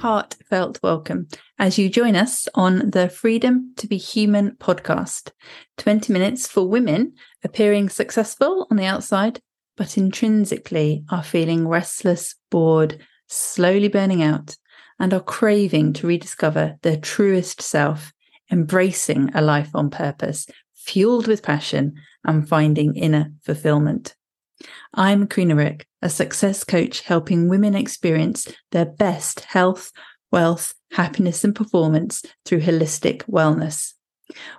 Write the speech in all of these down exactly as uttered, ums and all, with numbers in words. heartfelt welcome as you join us on the Freedom to Be Human podcast. twenty minutes for women appearing successful on the outside, but intrinsically are feeling restless, bored, slowly burning out, and are craving to rediscover their truest self, embracing a life on purpose, fueled with passion, and finding inner fulfillment. I'm Karina, a success coach helping women experience their best health, wealth, happiness, and performance through holistic wellness.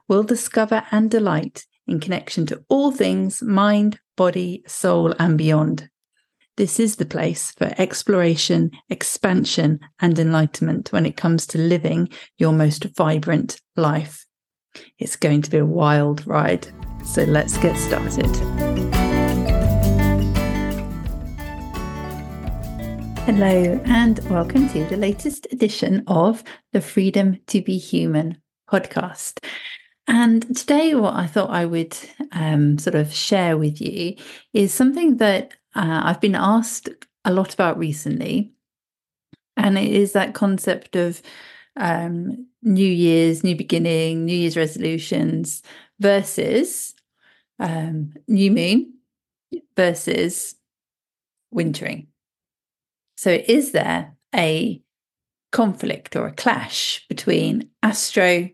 We'll discover and delight in connection to all things mind, body, soul, and beyond. This is the place for exploration, expansion, and enlightenment when it comes to living your most vibrant life. It's going to be a wild ride, so let's get started. Hello and welcome to the latest edition of the Freedom to Be Human podcast. And today what I thought I would um, sort of share with you is something that uh, I've been asked a lot about recently. And it is that concept of um, New Year's, new beginning, New Year's resolutions versus um, new moon versus wintering. So is there a conflict or a clash between astro, the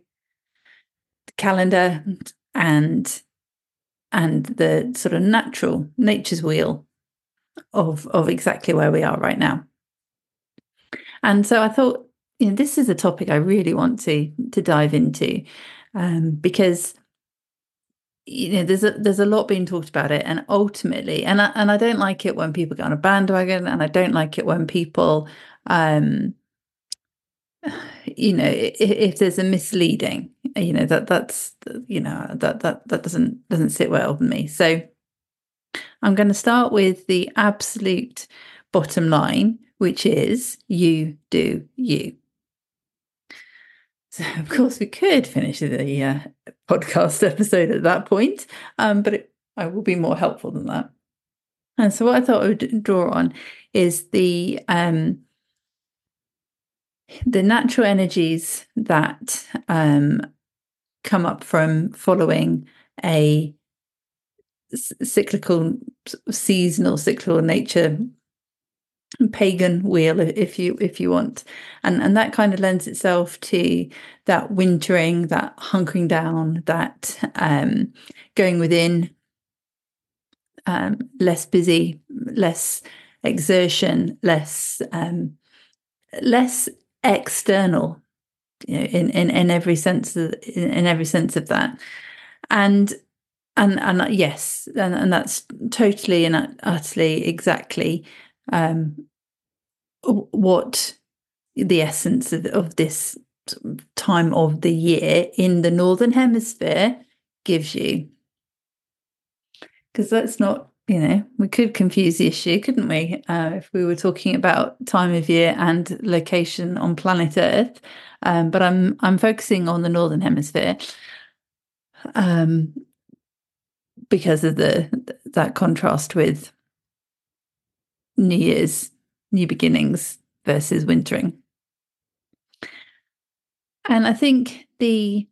calendar, and and the sort of natural nature's wheel of, of exactly where we are right now? And so I thought, you know, this is a topic I really want to to dive into um, because you know, there's a, there's a lot being talked about it, and ultimately, and I, and I don't like it when people get on a bandwagon, and I don't like it when people, um, you know, if, if there's a misleading, you know, that that's, you know, that that that doesn't doesn't sit well with me. So I'm going to start with the absolute bottom line, which is you do you. So of course, we could finish the uh, podcast episode at that point, um, but it, I will be more helpful than that. And so what I thought I would draw on is the um, the natural energies that um, come up from following a cyclical, seasonal, cyclical nature pagan wheel, if you if you want, and and that kind of lends itself to that wintering, that hunkering down, that um going within, um less busy, less exertion, less um less external, you know, in in, in every sense of, in, in every sense of that, and and and yes, and, and that's totally and utterly exactly Um, what the essence of, of this time of the year in the Northern Hemisphere gives you. Because that's not, you know, we could confuse the issue, couldn't we? Uh, if we were talking about time of year and location on planet Earth, um, but I'm I'm focusing on the Northern Hemisphere um, because of the that contrast with New Year's, new beginnings versus wintering. And I think the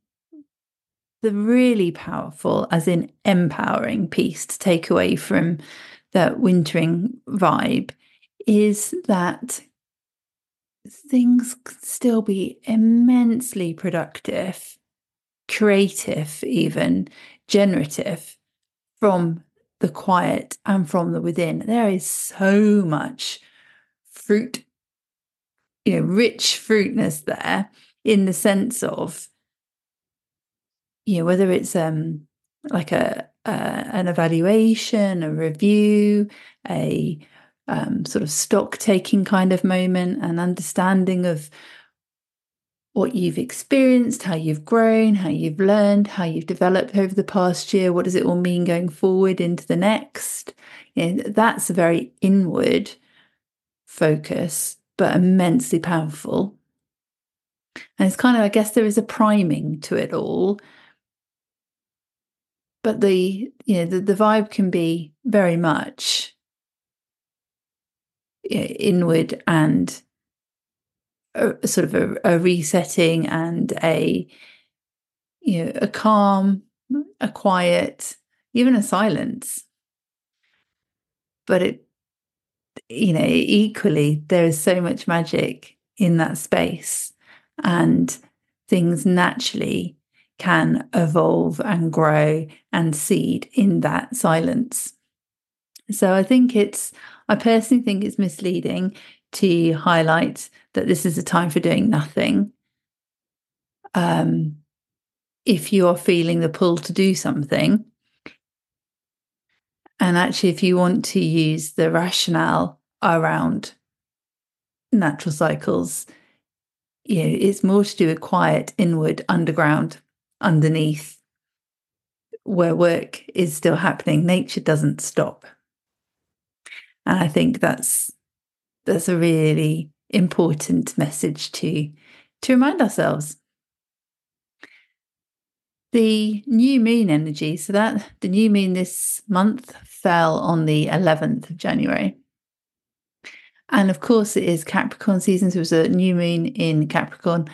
the really powerful, as in empowering piece to take away from that wintering vibe is that things can still be immensely productive, creative, even generative from the quiet and from the within. There is so much fruit, you know, rich fruitness there, in the sense of, you know, whether it's um like a uh, an evaluation, a review, a um sort of stock taking kind of moment, an understanding of what you've experienced, how you've grown, how you've learned, how you've developed over the past year. What does it all mean going forward into the next? You know, that's a very inward focus, but immensely powerful. And it's kind of, I guess there is a priming to it all. But the, you know, the, the vibe can be very much, you know, inward and a sort of a, a resetting and a, you know, a calm, a quiet, even a silence. But it, you know, equally, there is so much magic in that space, and things naturally can evolve and grow and seed in that silence. So I think it's, I personally think it's misleading to highlight that this is a time for doing nothing. Um, if you are feeling the pull to do something, and actually if you want to use the rationale around natural cycles, you know, it's more to do with quiet, inward, underground, underneath, where work is still happening. Nature doesn't stop. And I think that's that's a really important message to, to remind ourselves. The new moon energy, so that the new moon this month fell on the eleventh of January. And of course it is Capricorn season, so it was a new moon in Capricorn.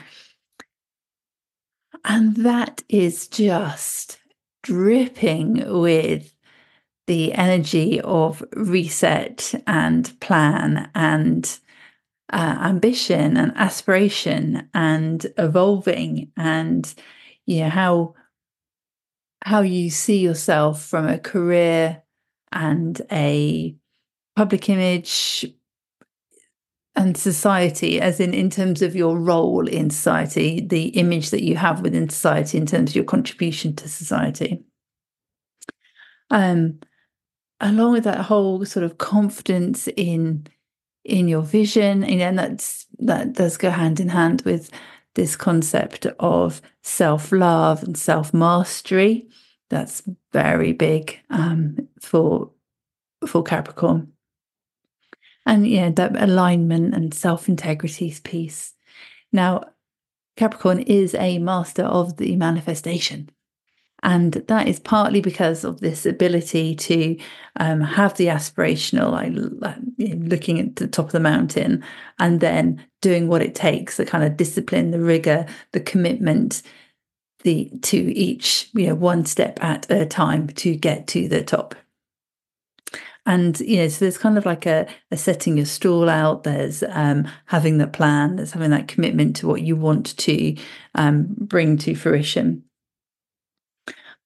And that is just dripping with the energy of reset and plan and uh, ambition and aspiration and evolving, and you know how how you see yourself from a career and a public image and society, as in in terms of your role in society, the image that you have within society in terms of your contribution to society. Um, along with that whole sort of confidence in in your vision, you know, and that's that does go hand in hand with this concept of self-love and self-mastery. That's very big um, for for Capricorn. And yeah, that alignment and self-integrity piece. Now, Capricorn is a master of the manifestation. And that is partly because of this ability to um, have the aspirational, like, looking at the top of the mountain and then doing what it takes, the kind of discipline, the rigor, the commitment the to each, you know, one step at a time to get to the top. And, you know, so there's kind of like a, a setting your stall out, there's um, having the plan, there's having that commitment to what you want to um, bring to fruition.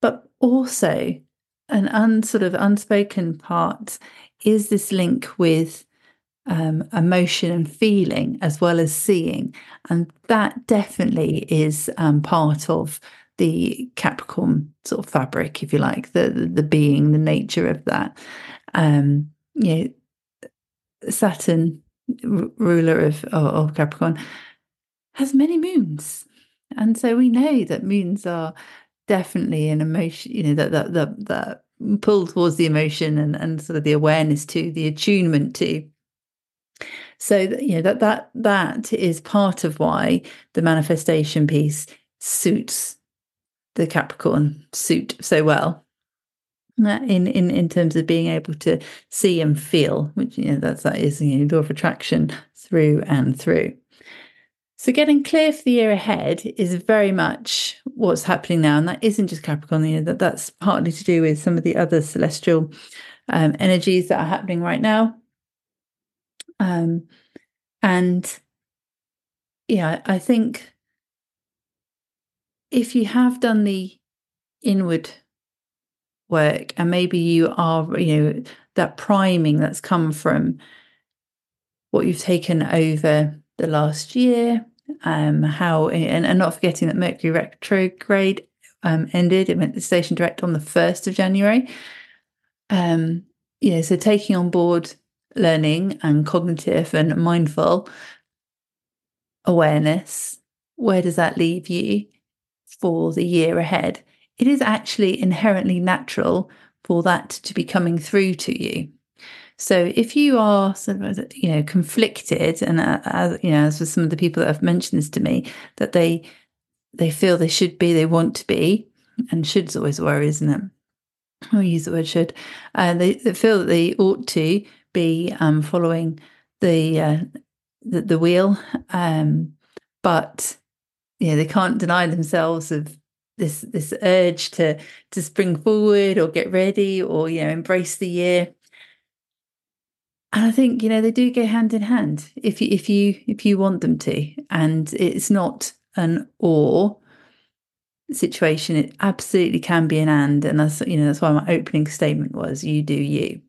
But also an un, sort of unspoken part is this link with um, emotion and feeling as well as seeing. And that definitely is um, part of the Capricorn sort of fabric, if you like, the, the, the being, the nature of that. Um, you know, Saturn, r- ruler of, of, of Capricorn, has many moons. And so we know that moons are definitely an emotion, you know, that that that, that pull towards the emotion and, and sort of the awareness to, the attunement to. So, that, you know, that, that that is part of why the manifestation piece suits the Capricorn suit so well. In, in in terms of being able to see and feel, which, you know, that's that is the, you know, law of attraction through and through. So getting clear for the year ahead is very much what's happening now, and that isn't just Capricorn. You know, that that's partly to do with some of the other celestial um, energies that are happening right now. Um, and yeah, I think if you have done the inward work, and maybe you are, you know, that priming that's come from what you've taken over the last year, um, how, and, and not forgetting that Mercury retrograde um, ended, it went to station direct on the first of January. Um, you know, so taking on board learning and cognitive and mindful awareness, where does that leave you for the year ahead? It is actually inherently natural for that to be coming through to you. So if you are sort of, you know, conflicted, and uh, as, you know, as with some of the people that have mentioned this to me, that they they feel they should be, they want to be, and should's always a word, isn't it? I'll use the word should. Uh, they, they feel that they ought to be um, following the uh, the, the wheel. Um, but you know, they can't deny themselves of this this urge to to spring forward or get ready or, you know, embrace the year. And I think, you know, they do go hand in hand if you if you if you want them to. And it's not an or situation. It absolutely can be an and. And that's, you know, that's why my opening statement was you do you.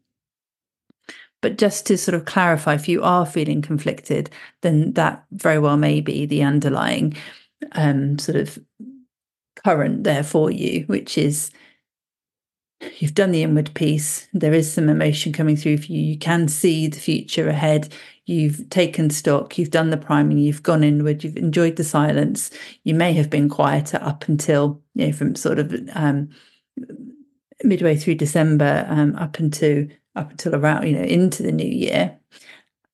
But just to sort of clarify, if you are feeling conflicted, then that very well may be the underlying um, sort of current there for you, which is you've done the inward piece. There is some emotion coming through for you. You can see the future ahead. You've taken stock. You've done the priming. You've gone inward. You've enjoyed the silence. You may have been quieter up until, you know, from sort of um, midway through December um, up into. up until around, you know, into the new year,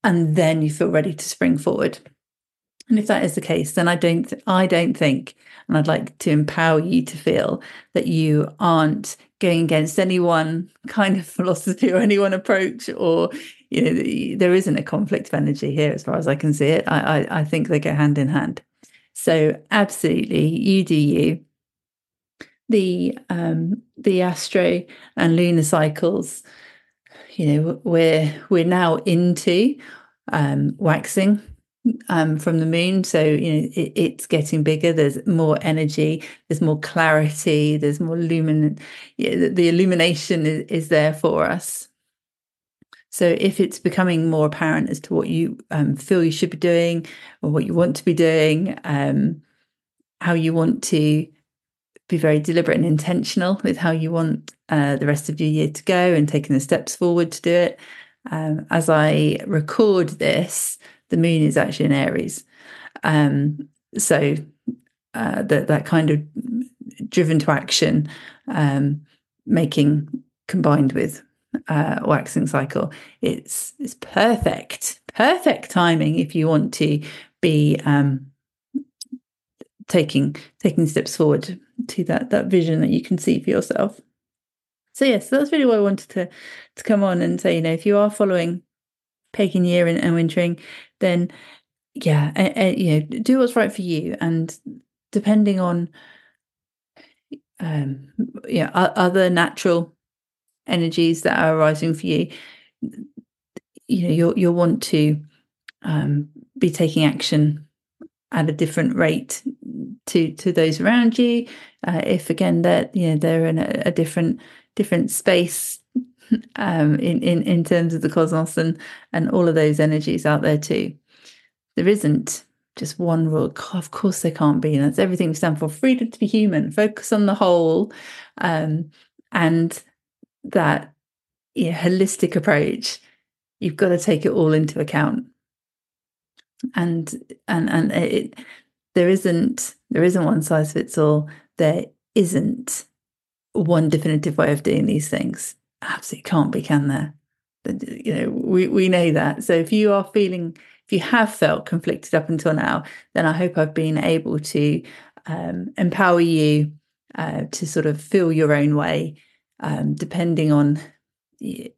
and then you feel ready to spring forward. And if that is the case, then I don't, th- I don't think, and I'd like to empower you to feel that you aren't going against any one kind of philosophy or any one approach, or, you know, there isn't a conflict of energy here as far as I can see it. I, I, I think they go hand in hand. So absolutely, you do you. The, um, the astro and lunar cycles, you know, we're we're now into um, waxing um, from the moon, so you know it, it's getting bigger. There's more energy, there's more clarity, there's more lumin. Yeah, the, the illumination is, is there for us. So if it's becoming more apparent as to what you um, feel you should be doing, or what you want to be doing, um, how you want to be very deliberate and intentional with how you want uh, the rest of your year to go and taking the steps forward to do it. Um, as I record this, the moon is actually in Aries. Um, so uh, that that kind of driven to action, um, making combined with uh, waxing cycle, it's it's perfect, perfect timing if you want to be um, taking taking steps forward to that that vision that you can see for yourself. So yes, that's really what I wanted to to come on and say. You know, if you are following pagan year and, and wintering, then yeah, uh, uh, you know, do what's right for you. And depending on um, you know, other natural energies that are arising for you, you know, you'll you'll want to um, be taking action at a different rate to to those around you, uh, if again they're, you know, they're in a, a different different space um, in, in in terms of the cosmos and and all of those energies out there too. There isn't just one rule. Oh, of course, there can't be. And that's everything we stand for: freedom to be human, focus on the whole, um, and that, you know, holistic approach. You've got to take it all into account. And and and it, there isn't there isn't one size fits all. There isn't one definitive way of doing these things. Absolutely can't be, can there? You know, we we know that. So if you are feeling, if you have felt conflicted up until now, then I hope I've been able to um, empower you uh, to sort of feel your own way, um, depending on. You,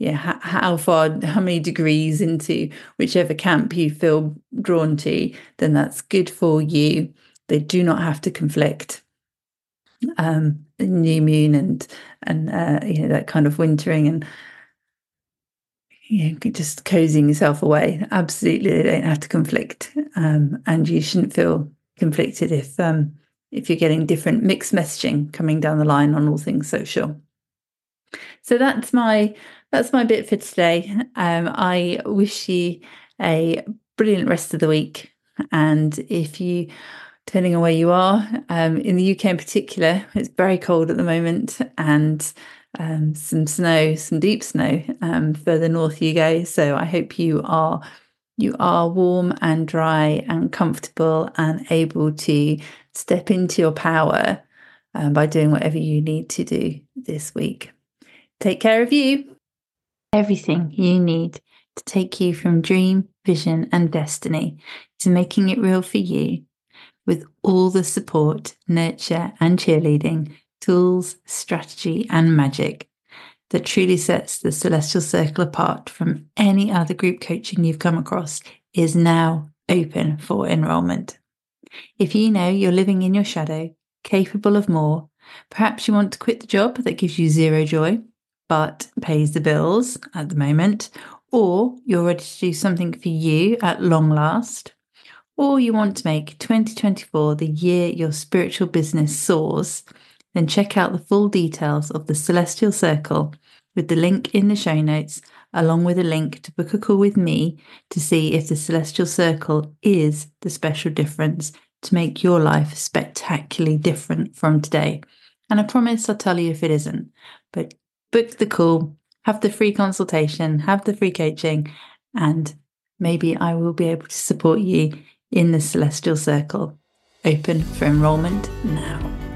Yeah, how far, how many degrees into whichever camp you feel drawn to, then that's good for you. They do not have to conflict. Um, new moon and and uh, you know, that kind of wintering and, you know, just cozying yourself away. Absolutely, they don't have to conflict, um, and you shouldn't feel conflicted if um, if you're getting different mixed messaging coming down the line on all things social. So that's my. That's my bit for today. Um, I wish you a brilliant rest of the week. And if you, depending on where you are, um, in the U K in particular, it's very cold at the moment, and um, some snow, some deep snow, um, further north you go. So I hope you are you are warm and dry and comfortable and able to step into your power um, by doing whatever you need to do this week. Take care of you. Everything you need to take you from dream, vision, and destiny to making it real for you, with all the support, nurture, and cheerleading, tools, strategy, and magic that truly sets the Celestial Circle apart from any other group coaching you've come across is now open for enrolment. If you know you're living in your shadow, capable of more, perhaps you want to quit the job that gives you zero joy, but pays the bills at the moment, or you're ready to do something for you at long last, or you want to make twenty twenty-four the year your spiritual business soars, then check out the full details of the Celestial Circle with the link in the show notes, along with a link to book a call with me to see if the Celestial Circle is the special difference to make your life spectacularly different from today. And I promise I'll tell you if it isn't, but book the call, have the free consultation, have the free coaching, and maybe I will be able to support you in the Celestial Circle. Open for enrolment now.